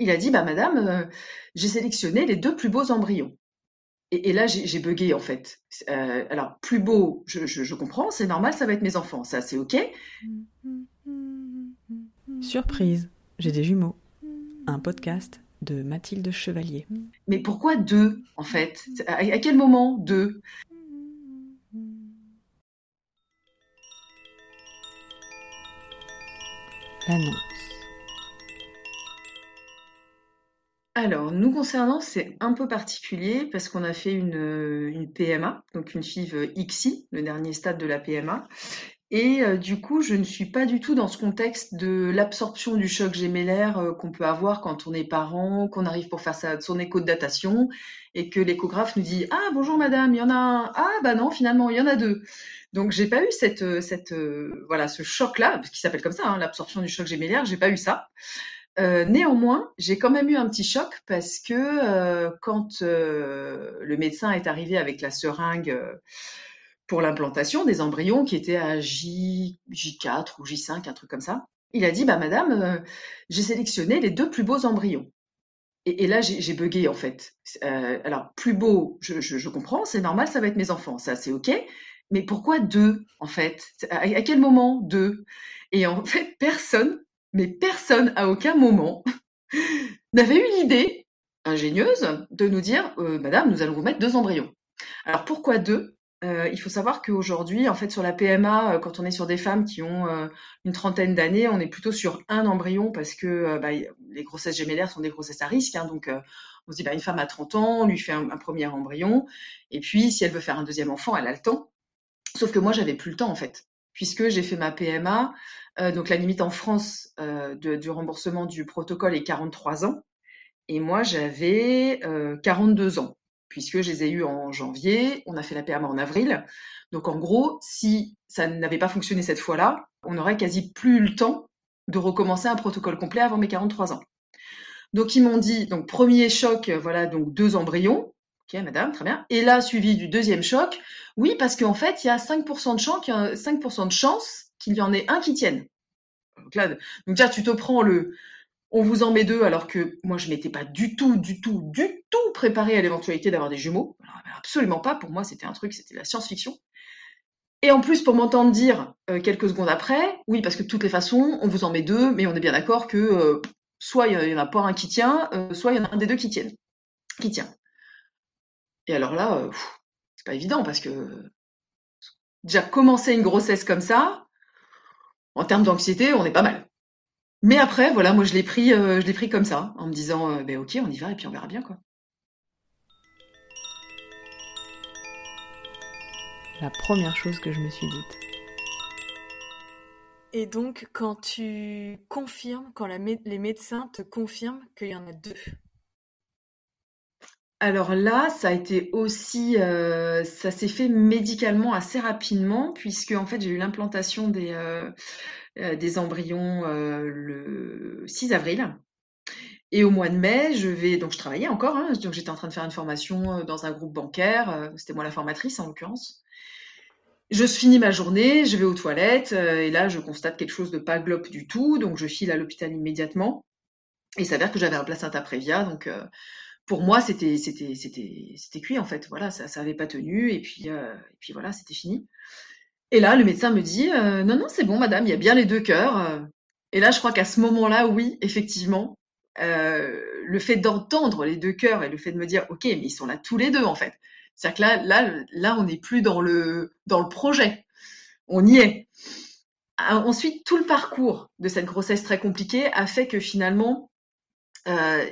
Il a dit, bah madame, j'ai sélectionné les deux plus beaux embryons. Et là, j'ai bugué en fait. Alors, plus beau, je comprends, c'est normal, ça va être mes enfants, ça c'est ok. Surprise, j'ai des jumeaux. Un podcast de Mathilde Chevalier. Mais pourquoi deux en fait ? À quel moment deux ? L'annonce. Alors, nous concernant, c'est un peu particulier parce qu'on a fait une PMA, donc une FIV XI, le dernier stade de la PMA. Et du coup, je ne suis pas du tout dans ce contexte de l'absorption du choc gémellaire qu'on peut avoir quand on est parent, qu'on arrive pour faire son écho de datation et que l'échographe nous dit « Ah, bonjour madame, il y en a un. Ah, bah non, finalement, il y en a deux. » Donc, j'ai pas eu ce choc-là, qui s'appelle comme ça, hein, l'absorption du choc gémellaire, j'ai pas eu ça. Néanmoins, j'ai quand même eu un petit choc parce que quand le médecin est arrivé avec la seringue pour l'implantation des embryons qui étaient à J4 ou J5, un truc comme ça, il a dit « Bah madame, j'ai sélectionné les deux plus beaux embryons. » Et là, j'ai bugué en fait. Alors, plus beau, je comprends, c'est normal, ça va être mes enfants, ça c'est ok. Mais pourquoi deux en fait ? À quel moment deux ? Et en fait, personne, à aucun moment, n'avait eu l'idée ingénieuse de nous dire « Madame, nous allons vous mettre deux embryons ». Alors, pourquoi deux ? Il faut savoir qu'aujourd'hui, en fait, sur la PMA, quand on est sur des femmes qui ont une trentaine d'années, on est plutôt sur un embryon parce que les grossesses gémellaires sont des grossesses à risque. Hein, donc, on se dit, une femme à 30 ans, on lui fait un premier embryon. Et puis, si elle veut faire un deuxième enfant, elle a le temps. Sauf que moi, j'avais plus le temps, en fait. Puisque j'ai fait ma PMA, donc la limite en France du remboursement du protocole est 43 ans, et moi j'avais 42 ans, puisque je les ai eus en janvier, on a fait la PMA en avril, donc en gros, si ça n'avait pas fonctionné cette fois-là, on n'aurait quasi plus eu le temps de recommencer un protocole complet avant mes 43 ans. Donc ils m'ont dit, donc premier choc, voilà, donc deux embryons, ok madame, très bien, et là suivi du deuxième choc, oui, parce qu'en fait, il y a 5% de chance qu'il y en ait un qui tienne. Donc là, tu te prends on vous en met deux, alors que moi, je ne m'étais pas du tout préparée à l'éventualité d'avoir des jumeaux. Alors, absolument pas. Pour moi, c'était un truc, c'était la science-fiction. Et en plus, pour m'entendre dire quelques secondes après, oui, parce que de toutes les façons, on vous en met deux, mais on est bien d'accord que soit il n'y en a pas un qui tient, soit il y en a un des deux qui tient. Et alors là... c'est pas évident parce que déjà commencer une grossesse comme ça, en termes d'anxiété, on est pas mal. Mais après, voilà, moi je l'ai pris comme ça, en me disant, ok, on y va et puis on verra bien quoi. La première chose que je me suis dite. Et donc, quand les médecins te confirment qu'il y en a deux. Alors là, ça a été aussi, ça s'est fait médicalement assez rapidement puisque en fait j'ai eu l'implantation des embryons le 6 avril et au mois de mai je travaillais encore, hein, donc j'étais en train de faire une formation dans un groupe bancaire, c'était moi la formatrice en l'occurrence. Je finis ma journée, je vais aux toilettes et là je constate quelque chose de pas glop du tout, donc je file à l'hôpital immédiatement et il s'avère que j'avais un placenta prévia, donc pour moi, c'était cuit en fait. Voilà, ça avait pas tenu et puis voilà, c'était fini. Et là, le médecin me dit non, c'est bon, madame, il y a bien les deux cœurs. Et là, je crois qu'à ce moment-là, oui, effectivement, le fait d'entendre les deux cœurs et le fait de me dire ok, mais ils sont là tous les deux en fait. C'est-à-dire que là, on n'est plus dans le projet. On y est. Ensuite, tout le parcours de cette grossesse très compliquée a fait que finalement.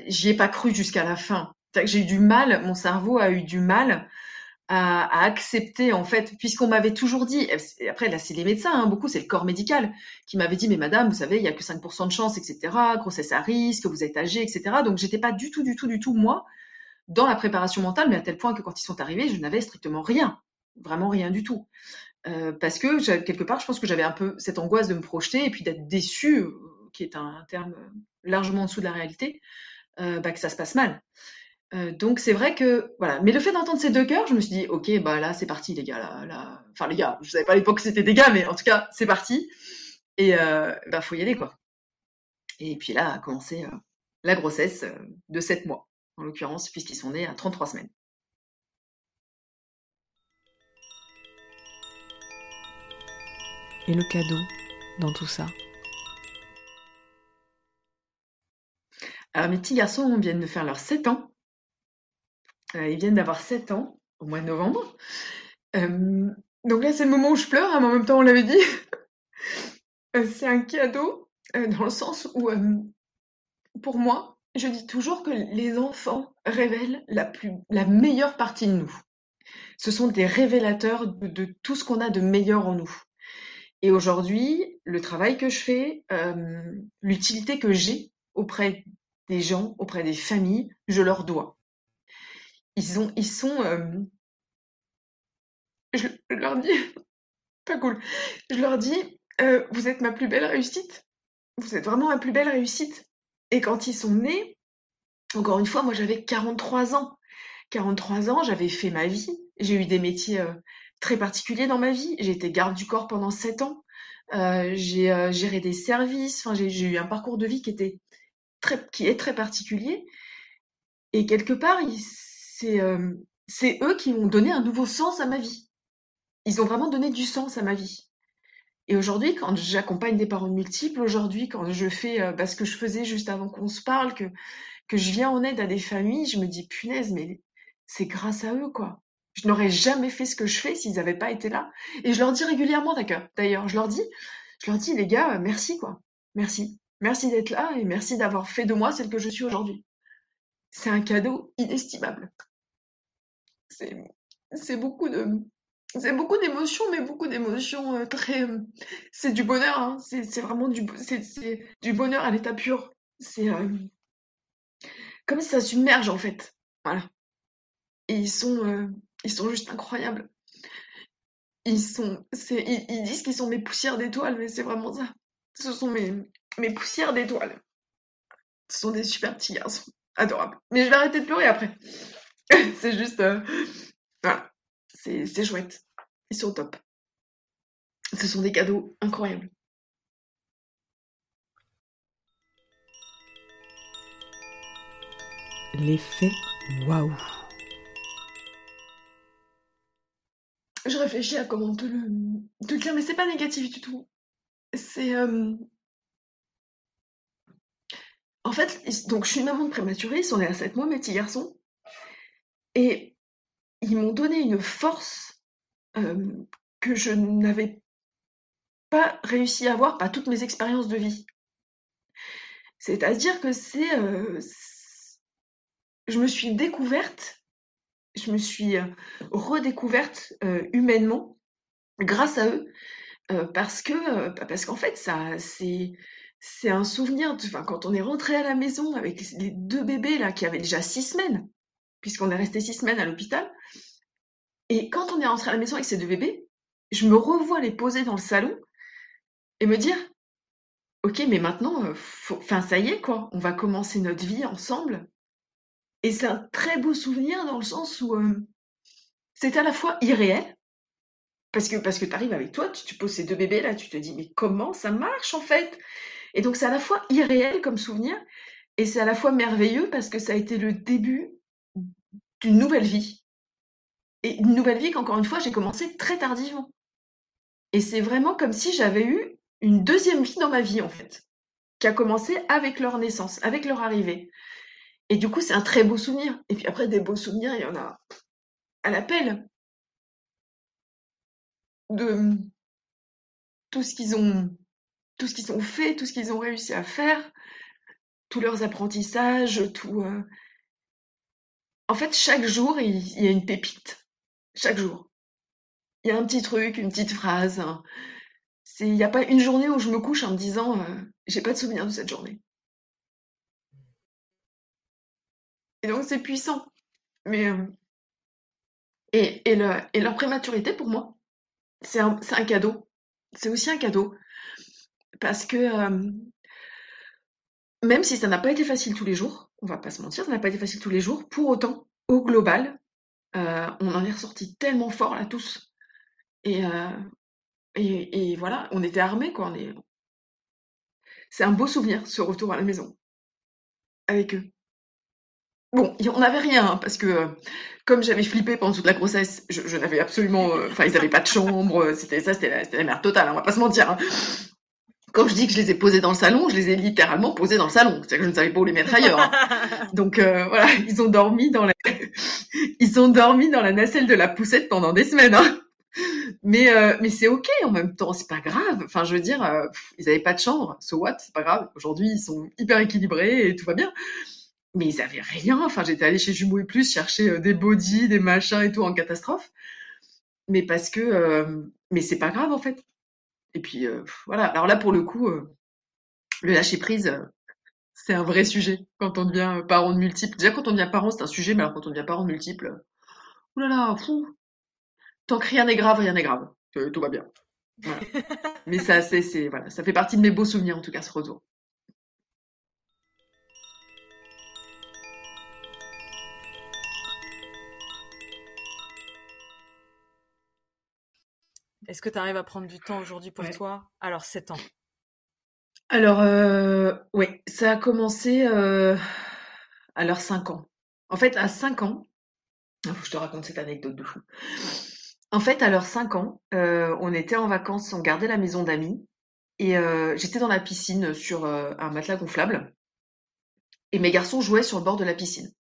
J'y ai pas cru jusqu'à la fin. C'est-à-dire que mon cerveau a eu du mal à accepter en fait, puisqu'on m'avait toujours dit, et après là c'est les médecins, hein, beaucoup c'est le corps médical qui m'avait dit mais madame vous savez il y a que 5% de chance etc, grossesse à risque, vous êtes âgée etc, donc j'étais pas du tout moi dans la préparation mentale, mais à tel point que quand ils sont arrivés je n'avais strictement rien, vraiment rien du tout, parce que quelque part je pense que j'avais un peu cette angoisse de me projeter et puis d'être déçue, qui est un terme largement en dessous de la réalité, que ça se passe mal. Donc c'est vrai que voilà. Mais le fait d'entendre ces deux cœurs, je me suis dit ok là c'est parti les gars, là. Enfin les gars, je savais pas à l'époque que c'était des gars, mais en tout cas c'est parti et faut y aller quoi. Et puis là a commencé la grossesse de 7 mois, en l'occurrence, puisqu'ils sont nés à 33 semaines. Et le cadeau dans tout ça? Alors, mes petits garçons viennent de faire leurs 7 ans. Ils viennent d'avoir 7 ans au mois de novembre. Donc là, c'est le moment où je pleure, hein, mais en même temps, on l'avait dit. C'est un cadeau dans le sens où, pour moi, je dis toujours que les enfants révèlent la meilleure partie de nous. Ce sont des révélateurs de tout ce qu'on a de meilleur en nous. Et aujourd'hui, le travail que je fais, l'utilité que j'ai auprès des gens, auprès des familles, je leur dois. Je leur dis, pas cool, je leur dis, vous êtes ma plus belle réussite, vous êtes vraiment ma plus belle réussite. Et quand ils sont nés, encore une fois, moi j'avais 43 ans. 43 ans, j'avais fait ma vie, j'ai eu des métiers très particuliers dans ma vie. J'ai été garde du corps pendant 7 ans, j'ai géré des services, j'ai eu un parcours de vie qui est très particulier. Et quelque part, c'est eux qui m'ont donné un nouveau sens à ma vie. Ils ont vraiment donné du sens à ma vie. Et aujourd'hui, quand j'accompagne des parents multiples, aujourd'hui, quand je fais ce que je faisais juste avant qu'on se parle, que je viens en aide à des familles, je me dis, punaise, mais c'est grâce à eux, quoi. Je n'aurais jamais fait ce que je fais s'ils n'avaient pas été là. Et je leur dis régulièrement, d'ailleurs, je leur dis, les gars, merci, quoi. Merci. Merci d'être là et merci d'avoir fait de moi celle que je suis aujourd'hui. C'est un cadeau inestimable. C'est beaucoup d'émotions, mais beaucoup d'émotions très... C'est du bonheur, hein. C'est vraiment du bonheur à l'état pur. C'est comme si ça submerge, en fait. Voilà. Et ils sont juste incroyables. Ils disent qu'ils sont mes poussières d'étoiles, mais c'est vraiment ça. Ce sont mes poussières d'étoiles. Ce sont des super petits garçons. Adorables. Mais je vais arrêter de pleurer après. C'est juste... Voilà. C'est chouette. Ils sont au top. Ce sont des cadeaux incroyables. L'effet waouh. Je réfléchis à comment te le dire, mais c'est pas négatif du tout. C'est... En fait, donc je suis une maman de prématurée, ils sont nés à 7 mois, mes petits garçons. Et... ils m'ont donné une force que je n'avais pas réussi à avoir par toutes mes expériences de vie. C'est-à-dire que je me suis découverte, je me suis redécouverte humainement grâce à eux, parce qu'en fait, ça, c'est un souvenir. Quand on est rentré à la maison avec les deux bébés là, qui avaient déjà 6 semaines, puisqu'on est resté 6 semaines à l'hôpital. Et quand on est rentré à la maison avec ces deux bébés, je me revois les poser dans le salon et me dire, ok, mais maintenant, ça y est, quoi, on va commencer notre vie ensemble. Et c'est un très beau souvenir dans le sens où c'est à la fois irréel, parce que tu arrives avec toi, tu poses ces deux bébés là, tu te dis, mais comment ça marche en fait? Et donc c'est à la fois irréel comme souvenir, et c'est à la fois merveilleux parce que ça a été le début d'une nouvelle vie. Et une nouvelle vie qu'encore une fois, j'ai commencé très tardivement. Et c'est vraiment comme si j'avais eu une deuxième vie dans ma vie, en fait, qui a commencé avec leur naissance, avec leur arrivée. Et du coup, c'est un très beau souvenir. Et puis après, des beaux souvenirs, il y en a à l'appel de tout ce qu'ils ont fait, tout ce qu'ils ont réussi à faire, tous leurs apprentissages, tout... En fait, chaque jour, il y a une pépite. Chaque jour. Il y a un petit truc, une petite phrase. Il n'y a pas une journée où je me couche en me disant « j'ai pas de souvenir de cette journée ». Et donc, c'est puissant. Mais, et leur prématurité, pour moi, c'est un cadeau. C'est aussi un cadeau. Parce que même si ça n'a pas été facile tous les jours, on va pas se mentir, ça n'a pas été facile tous les jours. Pour autant, au global, on en est ressorti tellement fort là tous. Et voilà, on était armés, quoi. C'est un beau souvenir, ce retour à la maison. avec eux. Bon, on n'avait rien, hein, parce que comme j'avais flippé pendant toute la grossesse, je n'avais absolument... Enfin, ils n'avaient pas de chambre, c'était la merde totale, hein, on va pas se mentir. Hein. Quand je dis que je les ai posés dans le salon, je les ai littéralement posés dans le salon. C'est-à-dire que je ne savais pas où les mettre ailleurs. Hein. Donc voilà, ils ont dormi dans la nacelle de la poussette pendant des semaines. Hein. Mais c'est ok en même temps, c'est pas grave. Enfin, je veux dire, ils n'avaient pas de chambre, so what, c'est pas grave. Aujourd'hui, ils sont hyper équilibrés et tout va bien. Mais ils n'avaient rien. Enfin, j'étais allée chez Jumeaux et Plus chercher des body, des machins et tout en catastrophe. Mais parce que, mais c'est pas grave en fait. Et puis voilà. Alors là, pour le coup, le lâcher prise, c'est un vrai sujet quand on devient parent de multiple. Déjà, quand on devient parent, c'est un sujet, mais alors quand on devient parent de multiple, oulala, fou. Tant que rien n'est grave, rien n'est grave. Tout va bien. Voilà. Mais ça, voilà, ça fait partie de mes beaux souvenirs en tout cas, ce retour. Est-ce que tu arrives à prendre du temps aujourd'hui pour toi ? Alors, 7 ans. Alors, oui, ça a commencé à leurs 5 ans. En fait, à 5 ans, il faut que je te raconte cette anecdote de fou. En fait, à leurs 5 ans, on était en vacances, on gardait la maison d'amis. Et j'étais dans la piscine sur un matelas gonflable. Et mes garçons jouaient sur le bord de la piscine.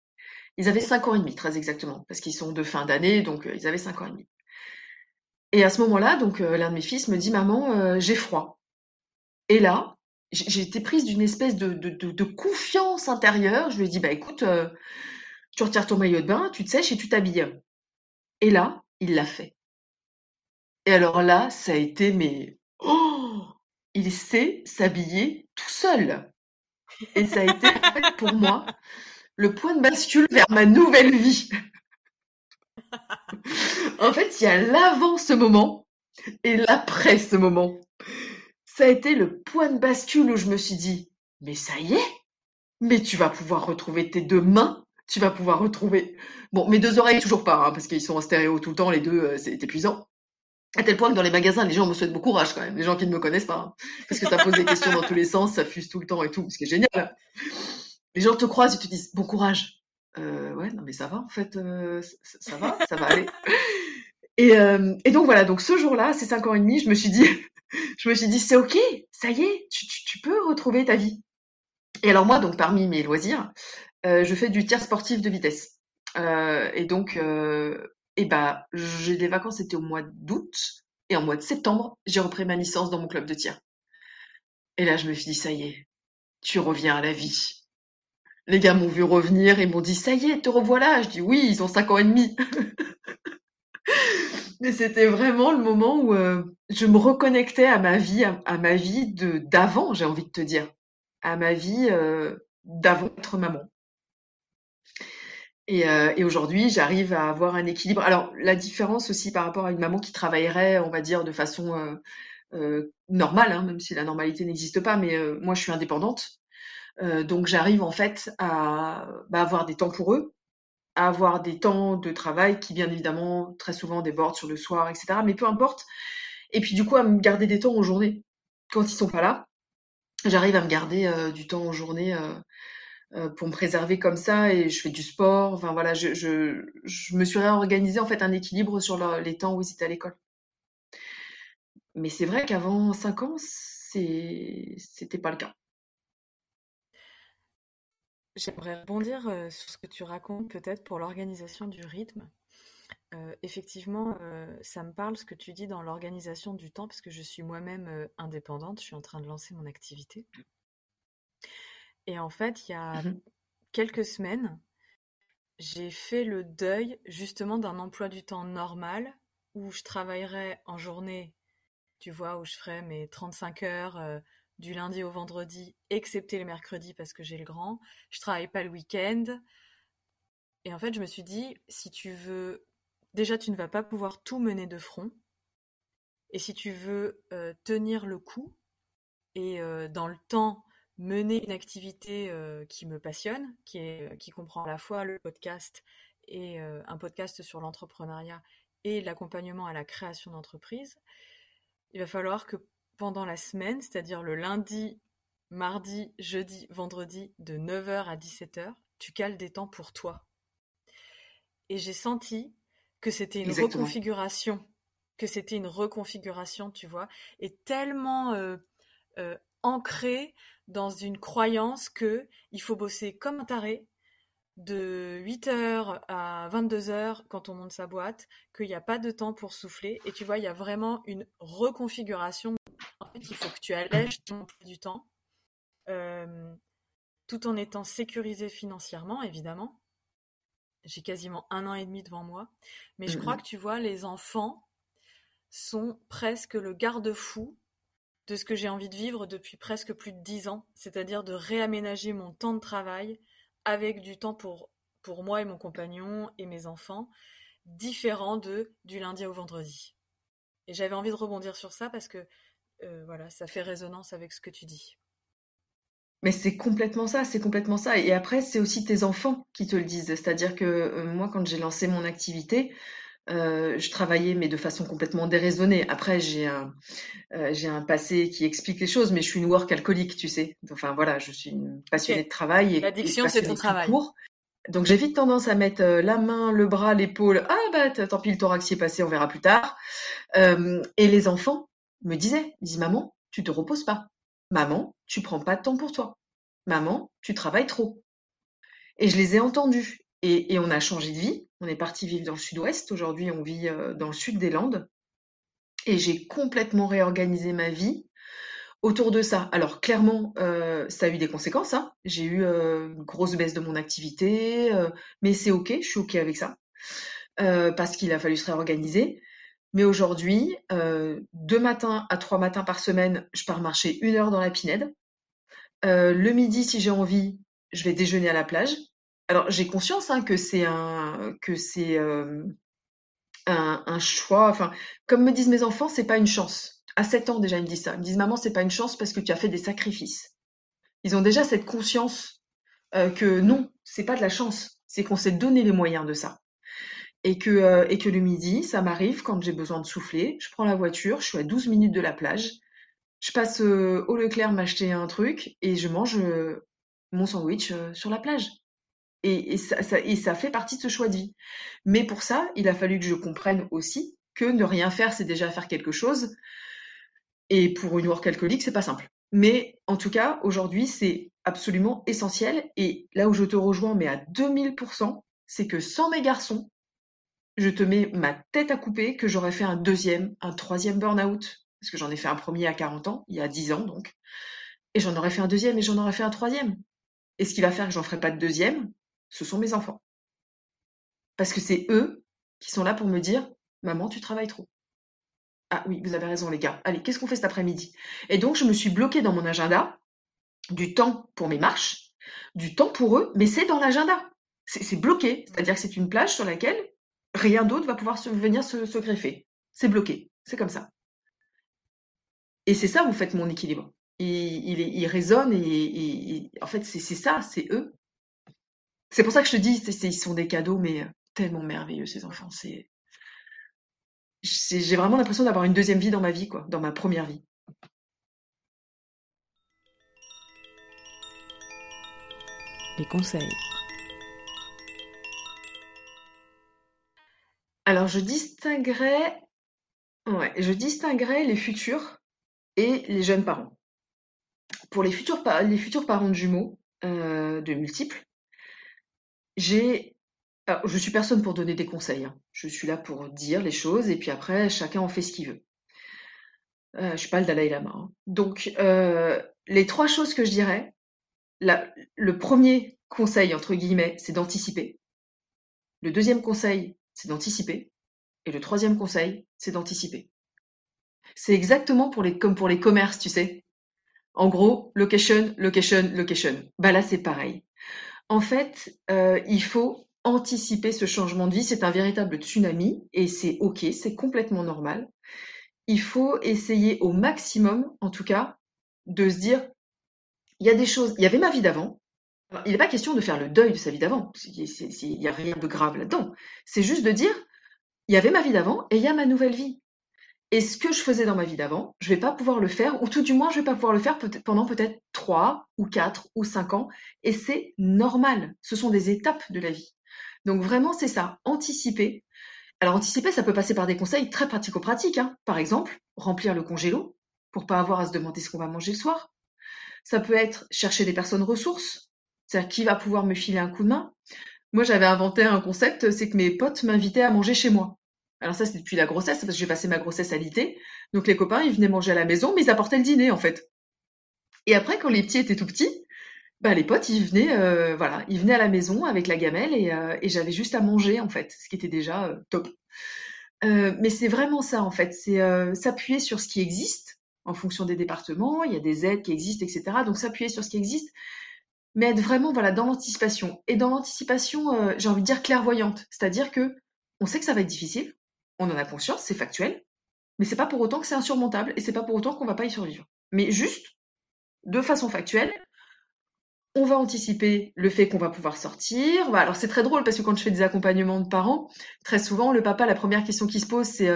Ils avaient 5 ans et demi, très exactement, parce qu'ils sont de fin d'année, donc ils avaient 5 ans et demi. Et à ce moment-là, donc l'un de mes fils me dit « Maman, j'ai froid ». Et là, j'ai été prise d'une espèce de confiance intérieure. Je lui ai dit « Bah écoute, tu retires ton maillot de bain, tu te sèches et tu t'habilles ». Et là, il l'a fait. Et alors là, ça a été mais oh, il sait s'habiller tout seul. Et ça a été en fait, pour moi le point de bascule vers ma nouvelle vie. En fait, il y a l'avant ce moment et l'après ce moment. Ça a été le point de bascule où je me suis dit « Mais ça y est, mais tu vas pouvoir retrouver tes deux mains, tu vas pouvoir retrouver… » Bon, mes deux oreilles, toujours pas, hein, parce qu'ils sont en stéréo tout le temps, les deux, c'est épuisant. À tel point que dans les magasins, les gens me souhaitent bon courage quand même, les gens qui ne me connaissent pas. Hein, parce que ça pose des questions dans tous les sens, ça fuse tout le temps et tout, ce qui est génial. Hein. Les gens te croisent et te disent « Bon courage ». Ouais, non mais ça va en fait, ça va aller. Et donc voilà, donc ce jour-là, ces 5 ans et demi, je me suis dit, c'est ok, ça y est, tu peux retrouver ta vie. Et alors moi, donc parmi mes loisirs, je fais du tir sportif de vitesse. Et donc, les vacances étaient au mois d'août, et en mois de septembre, j'ai repris ma licence dans mon club de tir. Et là, je me suis dit, ça y est, tu reviens à la vie. Les gars m'ont vu revenir et m'ont dit « Ça y est, te revoilà !» Je dis « Oui, ils ont 5 ans et demi !» Mais c'était vraiment le moment où je me reconnectais à ma vie, à ma vie d'avant, j'ai envie de te dire. À ma vie d'avant d'être maman. Et aujourd'hui, j'arrive à avoir un équilibre. Alors, la différence aussi par rapport à une maman qui travaillerait, on va dire, de façon normale, hein, même si la normalité n'existe pas, mais moi, je suis indépendante. Donc j'arrive en fait à avoir des temps pour eux, à avoir des temps de travail qui bien évidemment très souvent débordent sur le soir, etc. Mais peu importe. Et puis du coup à me garder des temps en journée. Quand ils sont pas là, j'arrive à me garder du temps en journée pour me préserver comme ça. Et je fais du sport. Enfin voilà, je me suis réorganisée en fait un équilibre sur les temps où ils étaient à l'école. Mais c'est vrai qu'avant 5 ans, c'était pas le cas. J'aimerais rebondir sur ce que tu racontes peut-être pour l'organisation du rythme. Effectivement, ça me parle ce que tu dis dans l'organisation du temps, parce que je suis moi-même indépendante, je suis en train de lancer mon activité. Et en fait, il y a quelques semaines, j'ai fait le deuil justement d'un emploi du temps normal où je travaillerais en journée, tu vois, où je ferais mes 35 heures... du lundi au vendredi, excepté les mercredis parce que j'ai le grand, je travaille pas le week-end. Et en fait, je me suis dit, si tu veux, déjà tu ne vas pas pouvoir tout mener de front, et si tu veux tenir le coup, et dans le temps, mener une activité qui me passionne, qui comprend à la fois le podcast, et un podcast sur l'entrepreneuriat, et l'accompagnement à la création d'entreprise, il va falloir que pendant la semaine, c'est-à-dire le lundi mardi, jeudi, vendredi, de 9h à 17h, tu cales des temps pour toi. Et j'ai senti que c'était une reconfiguration, tu vois, et tellement ancrée dans une croyance que il faut bosser comme un taré de 8h à 22h quand on monte sa boîte, qu'il n'y a pas de temps pour souffler. Et tu vois, il y a vraiment une reconfiguration. En fait, il faut que tu allèges ton emploi du temps, tout en étant sécurisé financièrement, évidemment. J'ai quasiment 1 an et demi devant moi. Mais je crois que, tu vois, les enfants sont presque le garde-fou de ce que j'ai envie de vivre depuis presque plus de 10 ans. C'est-à-dire de réaménager mon temps de travail avec du temps pour moi et mon compagnon et mes enfants, différent du lundi au vendredi. Et j'avais envie de rebondir sur ça parce que voilà, ça fait résonance avec ce que tu dis. Mais c'est complètement ça, Et après, c'est aussi tes enfants qui te le disent. C'est-à-dire que moi, quand j'ai lancé mon activité, je travaillais, mais de façon complètement déraisonnée. Après, j'ai un passé qui explique les choses, mais je suis une work alcoolique, tu sais. Enfin, voilà, je suis une passionnée de travail. L'addiction, c'est ton travail. Donc, j'ai vite tendance à mettre la main, le bras, l'épaule. Ah, bah, tant pis, le thorax y est passé, on verra plus tard. Et les enfants me disaient, « Maman, tu te reposes pas. Maman, tu prends pas de temps pour toi. Maman, tu travailles trop. » Et je les ai entendus. Et on a changé de vie. On est parti vivre dans le sud-ouest. Aujourd'hui, on vit dans le sud des Landes. Et j'ai complètement réorganisé ma vie autour de ça. Alors, clairement, ça a eu des conséquences. Hein. J'ai eu une grosse baisse de mon activité. Mais c'est OK. Je suis OK avec ça. Parce qu'il a fallu se réorganiser. Mais aujourd'hui, 2 matins à 3 matins par semaine, je pars marcher 1 heure dans la Pinède. Le midi, si j'ai envie, je vais déjeuner à la plage. Alors, j'ai conscience hein, que c'est un choix. Enfin, comme me disent mes enfants, c'est pas une chance. À 7 ans déjà, ils me disent ça. Ils me disent, maman, c'est pas une chance parce que tu as fait des sacrifices. Ils ont déjà cette conscience que non, c'est pas de la chance. C'est qu'on s'est donné les moyens de ça. Et que le midi, ça m'arrive quand j'ai besoin de souffler. Je prends la voiture, je suis à 12 minutes de la plage. Je passe au Leclerc m'acheter un truc et je mange mon sandwich sur la plage. Et ça fait partie de ce choix de vie. Mais pour ça, il a fallu que je comprenne aussi que ne rien faire, c'est déjà faire quelque chose. Et pour une work alcoolique, c'est pas simple. Mais en tout cas, aujourd'hui, c'est absolument essentiel. Et là où je te rejoins, mais à 2000%, c'est que sans mes garçons, je te mets ma tête à couper que j'aurais fait un 2e, un 3e burn-out. Parce que j'en ai fait un premier à 40 ans, il y a 10 ans donc. Et j'en aurais fait un 2e et j'en aurais fait un 3e. Et ce qui va faire que j'en ferai pas de 2e, ce sont mes enfants. Parce que c'est eux qui sont là pour me dire « Maman, tu travailles trop. » Ah oui, vous avez raison les gars. Allez, qu'est-ce qu'on fait cet après-midi ? Et donc, je me suis bloquée dans mon agenda du temps pour mes marches, du temps pour eux, mais c'est dans l'agenda. C'est bloqué, c'est-à-dire que c'est une plage sur laquelle rien d'autre va pouvoir venir se greffer. C'est bloqué, c'est comme ça. Et c'est ça, vous faites mon équilibre. Il résonne et en fait, c'est ça, c'est eux. C'est pour ça que je te dis, ils sont des cadeaux, mais tellement merveilleux, ces enfants. J'ai vraiment l'impression d'avoir une 2e vie dans ma vie, quoi, dans ma première vie. Les conseils. Alors, je distinguerais les futurs et les jeunes parents. Pour les futurs parents de jumeaux, de multiples, alors, je suis personne pour donner des conseils. Hein. Je suis là pour dire les choses et puis après, chacun en fait ce qu'il veut. Je ne suis pas le Dalai Lama. Hein. Donc, les 3 choses que je dirais, le premier conseil, entre guillemets, c'est d'anticiper. Le 2e conseil, c'est d'anticiper. Et le 3e conseil, c'est d'anticiper. C'est exactement comme pour les commerces, tu sais. En gros, location, location, location. Bah là, c'est pareil. En fait, il faut anticiper ce changement de vie. C'est un véritable tsunami et c'est OK, c'est complètement normal. Il faut essayer au maximum, en tout cas, de se dire, il y a des choses, il y avait ma vie d'avant. Alors, il n'est pas question de faire le deuil de sa vie d'avant. Il n'y a rien de grave là-dedans. C'est juste de dire, il y avait ma vie d'avant et il y a ma nouvelle vie. Et ce que je faisais dans ma vie d'avant, je ne vais pas pouvoir le faire, ou tout du moins, je ne vais pas pouvoir le faire pendant peut-être 3 ou 4 ou 5 ans. Et c'est normal. Ce sont des étapes de la vie. Donc vraiment, c'est ça, anticiper. Alors anticiper, ça peut passer par des conseils très pratico-pratiques, hein. Par exemple, remplir le congélo pour ne pas avoir à se demander ce qu'on va manger le soir. Ça peut être chercher des personnes ressources, c'est-à-dire qui va pouvoir me filer un coup de main. Moi, j'avais inventé un concept, c'est que mes potes m'invitaient à manger chez moi. Alors ça, c'est depuis la grossesse, parce que j'ai passé ma grossesse à l'IT. Donc les copains, ils venaient manger à la maison, mais ils apportaient le dîner, en fait. Et après, quand les petits étaient tout petits, bah, les potes, ils venaient à la maison avec la gamelle et j'avais juste à manger, en fait, ce qui était déjà top. Mais c'est vraiment ça, en fait, c'est s'appuyer sur ce qui existe en fonction des départements. Il y a des aides qui existent, etc. Donc s'appuyer sur ce qui existe, mais être vraiment dans l'anticipation. Et dans l'anticipation, j'ai envie de dire clairvoyante, c'est-à-dire que on sait que ça va être difficile. On en a conscience, c'est factuel, mais c'est pas pour autant que c'est insurmontable et c'est pas pour autant qu'on va pas y survivre. Mais juste, de façon factuelle, on va anticiper le fait qu'on va pouvoir sortir. Alors c'est très drôle parce que quand je fais des accompagnements de parents, très souvent le papa, la première question qui se pose, c'est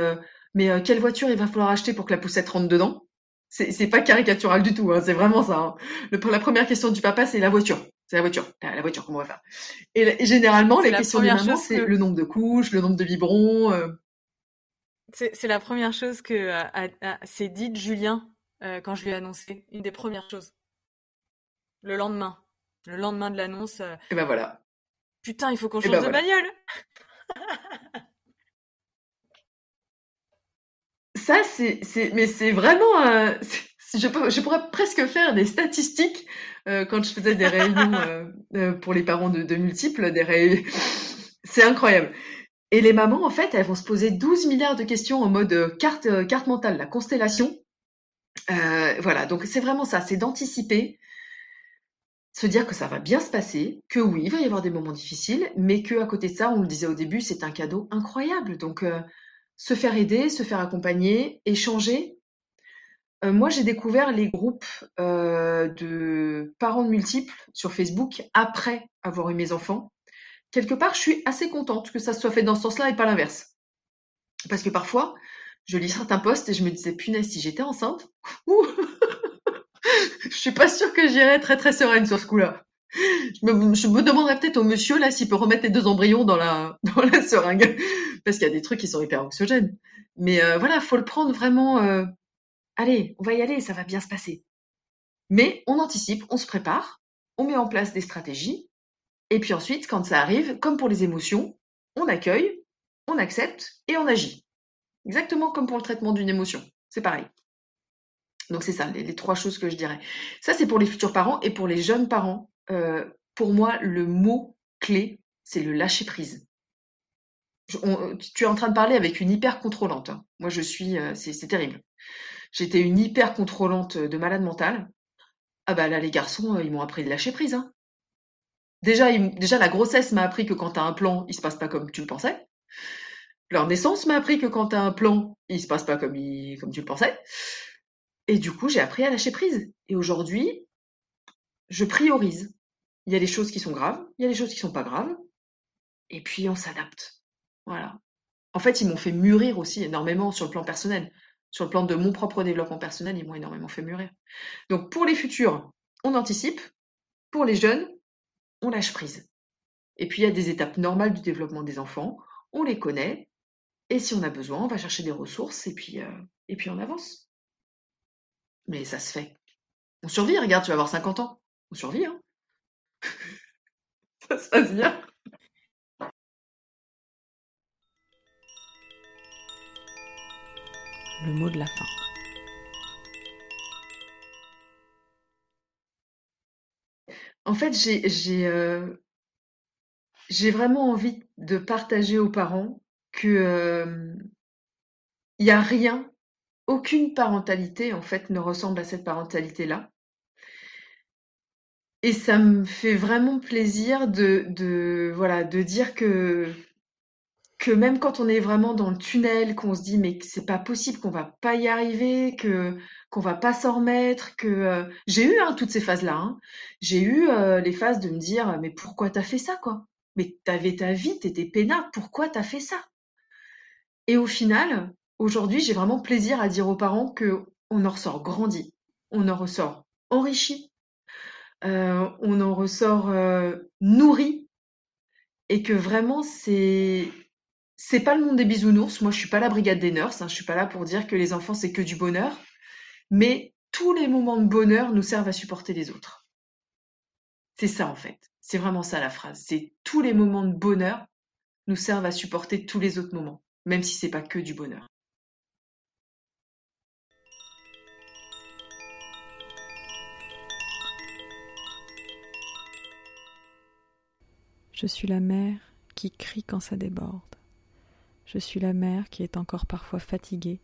mais quelle voiture il va falloir acheter pour que la poussette rentre dedans ? C'est pas caricatural du tout, hein, c'est vraiment ça. Hein. La première question du papa, c'est la voiture. C'est la voiture. La voiture, comment on va faire ? Et généralement, les questions de maman, c'est le nombre de couches, le nombre de biberons. C'est la première chose que s'est dite Julien quand je lui ai annoncé, une des premières choses. Le lendemain de l'annonce. Et ben voilà. Putain, il faut qu'on change de bagnole. Ça, mais c'est vraiment. Je pourrais presque faire des statistiques quand je faisais des réunions pour les parents de multiples. C'est incroyable. Et les mamans, en fait, elles vont se poser 12 milliards de questions en mode carte mentale, la constellation. Donc c'est vraiment ça, c'est d'anticiper, se dire que ça va bien se passer, que oui, il va y avoir des moments difficiles, mais qu'à côté de ça, on le disait au début, c'est un cadeau incroyable. Donc se faire aider, se faire accompagner, échanger. Moi, j'ai découvert les groupes de parents de multiples sur Facebook après avoir eu mes enfants. Quelque part, je suis assez contente que ça se soit fait dans ce sens-là et pas l'inverse. Parce que parfois, je lis certains posts et je me disais, punaise, si j'étais enceinte, je suis pas sûre que j'irais très très sereine sur ce coup-là. Je me demanderais peut-être au monsieur, là, s'il peut remettre les 2 embryons dans la seringue. Parce qu'il y a des trucs qui sont hyper anxiogènes. Mais faut le prendre vraiment. Allez, on va y aller, ça va bien se passer. Mais on anticipe, on se prépare, on met en place des stratégies. Et puis ensuite, quand ça arrive, comme pour les émotions, on accueille, on accepte et on agit. Exactement comme pour le traitement d'une émotion. C'est pareil. Donc c'est ça, les 3 choses que je dirais. Ça, c'est pour les futurs parents et pour les jeunes parents. Pour moi, le mot clé, c'est le lâcher prise. Tu es en train de parler avec une hyper contrôlante. Moi, je suis... c'est terrible. J'étais une hyper contrôlante de malade mentale. Ah bah là, les garçons, ils m'ont appris de lâcher prise, hein. Déjà, la grossesse m'a appris que quand tu as un plan, il se passe pas comme tu le pensais. Leur naissance m'a appris que quand tu as un plan, il se passe pas comme tu le pensais. Et du coup, j'ai appris à lâcher prise. Et aujourd'hui, je priorise. Il y a les choses qui sont graves, il y a les choses qui sont pas graves. Et puis, on s'adapte. Voilà. En fait, ils m'ont fait mûrir aussi énormément sur le plan personnel. Sur le plan de mon propre développement personnel, ils m'ont énormément fait mûrir. Donc, pour les futurs, on anticipe. Pour les jeunes, on lâche prise. Et puis, il y a des étapes normales du développement des enfants. On les connaît. Et si on a besoin, on va chercher des ressources et puis on avance. Mais ça se fait. On survit. Regarde, tu vas avoir 50 ans. On survit, hein. Ça se passe bien. Le mot de la fin. En fait, j'ai vraiment envie de partager aux parents que il n'y a rien, aucune parentalité en fait ne ressemble à cette parentalité-là. Et ça me fait vraiment plaisir de dire que même quand on est vraiment dans le tunnel, qu'on se dit mais que c'est pas possible, qu'on va pas y arriver, qu'on va pas s'en remettre, que j'ai eu toutes ces phases-là. Hein. J'ai eu les phases de me dire mais pourquoi t'as fait ça quoi ? Mais t'avais ta vie, t'étais peinard, pourquoi t'as fait ça ? Et au final, Aujourd'hui, j'ai vraiment plaisir à dire aux parents qu'on en ressort grandi, on en ressort enrichi, on en ressort nourri, et que vraiment, c'est pas le monde des bisounours. Moi, je suis pas la brigade des nurses, hein, je suis pas là pour dire que les enfants, c'est que du bonheur, mais tous les moments de bonheur nous servent à supporter les autres. C'est ça, en fait. C'est vraiment ça, la phrase. C'est tous les moments de bonheur nous servent à supporter tous les autres moments, même si c'est pas que du bonheur. Je suis la mer qui crie quand ça déborde. Je suis la mer qui est encore parfois fatiguée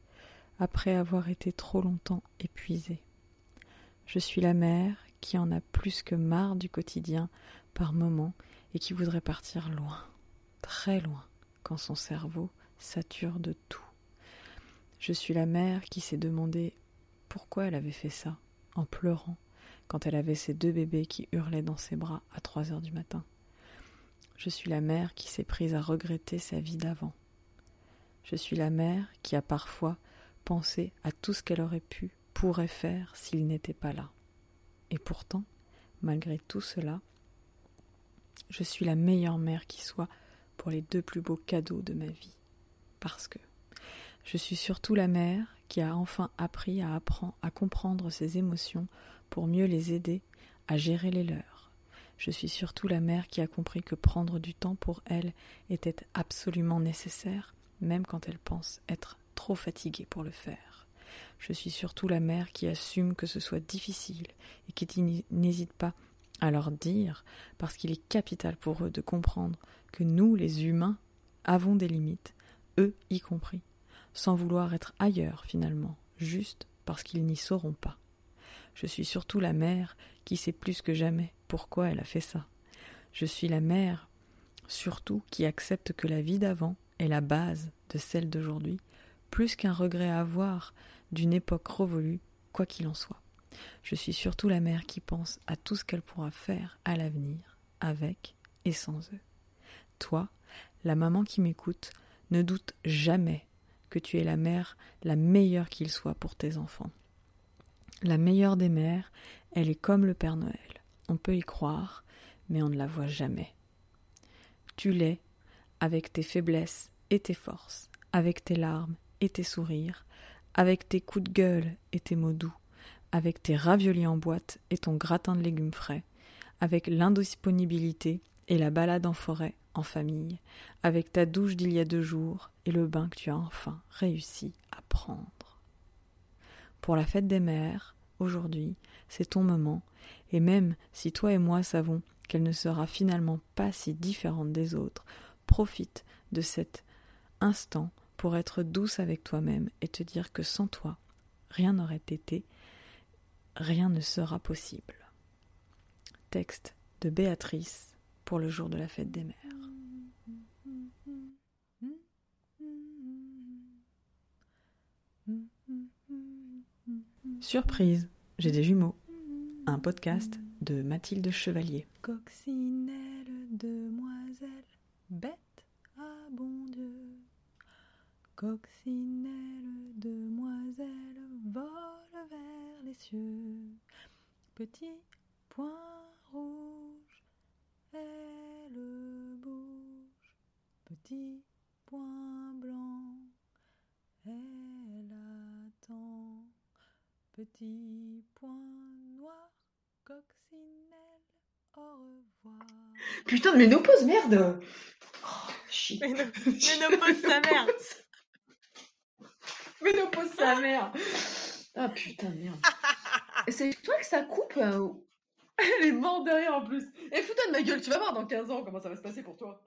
après avoir été trop longtemps épuisée. Je suis la mer qui en a plus que marre du quotidien par moments et qui voudrait partir loin, très loin, quand son cerveau sature de tout. Je suis la mère qui s'est demandé pourquoi elle avait fait ça, en pleurant, quand elle avait ses deux bébés qui hurlaient dans ses bras à 3h du matin. Je suis la mère qui s'est prise à regretter sa vie d'avant. Je suis la mère qui a parfois pensé à tout ce qu'elle aurait pu, pourrait faire s'il n'était pas là. Et pourtant, malgré tout cela, je suis la meilleure mère qui soit pour les deux plus beaux cadeaux de ma vie. Parce que je suis surtout la mère qui a enfin appris à comprendre ses émotions pour mieux les aider à gérer les leurs. Je suis surtout la mère qui a compris que prendre du temps pour elle était absolument nécessaire, même quand elle pense être trop fatiguée pour le faire. Je suis surtout la mère qui assume que ce soit difficile et qui n'hésite pas à leur dire, parce qu'il est capital pour eux de comprendre que nous, les humains, avons des limites, eux y compris, sans vouloir être ailleurs finalement, juste parce qu'ils n'y sauront pas. Je suis surtout la mère qui sait plus que jamais pourquoi elle a fait ça. Je suis la mère surtout qui accepte que la vie d'avant est la base de celle d'aujourd'hui, plus qu'un regret à avoir d'une époque révolue, quoi qu'il en soit. Je suis surtout la mère qui pense à tout ce qu'elle pourra faire à l'avenir, avec et sans eux. Toi, la maman qui m'écoute, ne doute jamais que tu es la mère la meilleure qu'il soit pour tes enfants. La meilleure des mères, elle est comme le Père Noël. On peut y croire, mais on ne la voit jamais. Tu l'es, avec tes faiblesses et tes forces, avec tes larmes et tes sourires, avec tes coups de gueule et tes mots doux, avec tes raviolis en boîte et ton gratin de légumes frais, avec l'indisponibilité et la balade en forêt en famille, avec ta douche d'il y a 2 jours et le bain que tu as enfin réussi à prendre. Pour la fête des mères, aujourd'hui, c'est ton moment, et même si toi et moi savons qu'elle ne sera finalement pas si différente des autres, profite de cet instant pour être douce avec toi-même et te dire que sans toi, rien n'aurait été. Rien ne sera possible. Texte de Béatrice pour le jour de la fête des mères. Surprise, j'ai des jumeaux. Un podcast de Mathilde Chevalier. Coccinelle, demoiselle, bête à bon Dieu. Coccinelle, demoiselle, vole vers les cieux. Petit point rouge, elle bouge. Petit point blanc, elle attend. Petit point noir, coccinelle, au revoir. Putain de ménopause, merde. Oh, shit. Ménopause sa mère. Ménopause sa mère. Ah putain de merde. C'est toi que ça coupe Elle est morte derrière en plus. Et fous-toi de ma gueule, tu vas voir dans 15 ans comment ça va se passer pour toi.